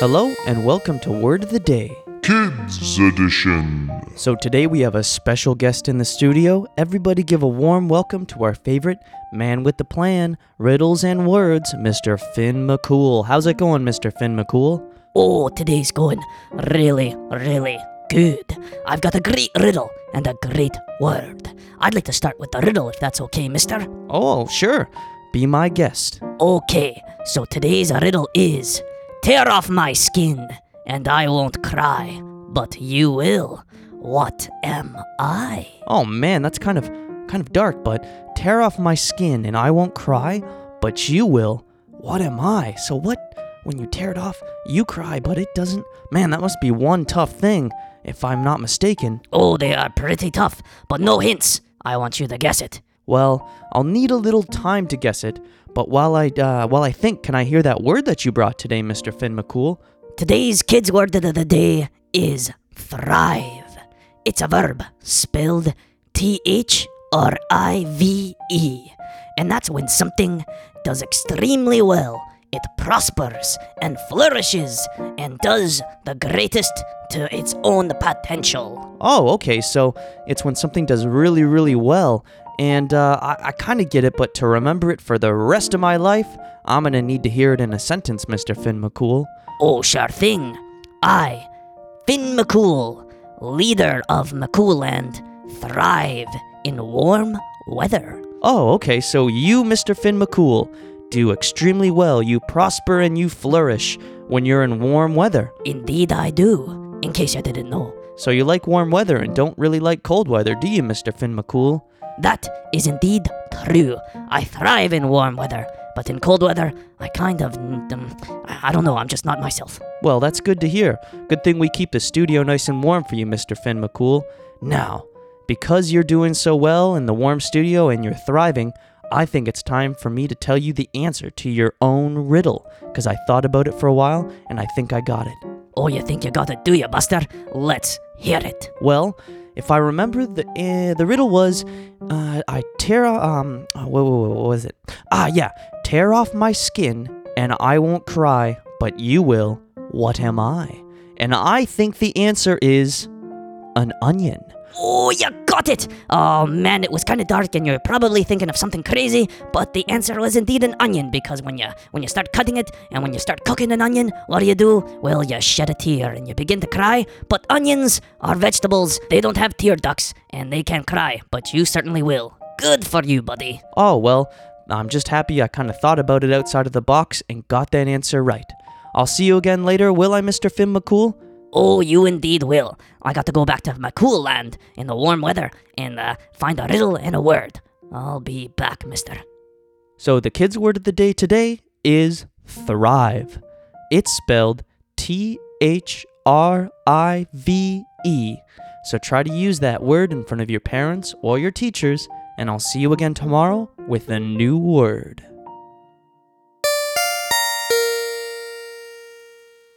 Hello and welcome to Word of the Day, Kids Edition. So today we have a special guest in the studio. Everybody give a warm welcome to our favorite man with the plan, riddles and words, Mr. Finn McCool. How's it going, Mr. Finn McCool? Oh, today's going really, really good. I've got a great riddle and a great word. I'd like to start with the riddle if that's okay, mister. Oh, sure. Be my guest. Okay, so today's riddle is... Tear off my skin, and I won't cry, but you will. What am I? Oh man, that's kind of dark, but tear off my skin, and I won't cry, but you will. What am I? So what, when you tear it off, you cry, but it doesn't? Man, that must be one tough thing, if I'm not mistaken. Oh, they are pretty tough, but no hints. I want you to guess it. Well, I'll need a little time to guess it, but while I think, can I hear that word that you brought today, Mr. Finn McCool? Today's kids' word of the day is thrive. It's a verb spelled T-H-R-I-V-E, and that's when something does extremely well. It prospers and flourishes and does the greatest to its own potential. Oh, okay, so it's when something does really, really well. And I kind of get it, but to remember it for the rest of my life, I'm going to need to hear it in a sentence, Mr. Finn McCool. Oh, sure thing. I, Finn McCool, leader of McCool Land, thrive in warm weather. Oh, okay, so you, Mr. Finn McCool, do extremely well. You prosper and you flourish when you're in warm weather. Indeed I do, in case you didn't know. So you like warm weather and don't really like cold weather, do you, Mr. Finn McCool? That is indeed true. I thrive in warm weather, but in cold weather, I kind of, I don't know, I'm just not myself. Well, that's good to hear. Good thing we keep the studio nice and warm for you, Mr. Finn McCool. Now, because you're doing so well in the warm studio and you're thriving, I think it's time for me to tell you the answer to your own riddle, because I thought about it for a while, and I think I got it. Oh, you think you got it, do you, Buster? Let's hear it. Well... if I remember, the riddle was, what was it? Ah, yeah, tear off my skin, and I won't cry, but you will. What am I? And I think the answer is an onion. Oh, you got it! Oh, man, it was kind of dark, and you're probably thinking of something crazy, but the answer was indeed an onion, because when you start cutting it, and when you start cooking an onion, what do? Well, you shed a tear, and you begin to cry, but onions are vegetables. They don't have tear ducts, and they can't cry, but you certainly will. Good for you, buddy. Oh, well, I'm just happy I kind of thought about it outside of the box and got that answer right. I'll see you again later, will I, Mr. Finn McCool? Oh, you indeed will. I got to go back to McCool Land in the warm weather and find a riddle and a word. I'll be back, mister. So the kids' word of the day today is thrive. It's spelled T-H-R-I-V-E. So try to use that word in front of your parents or your teachers, and I'll see you again tomorrow with a new word.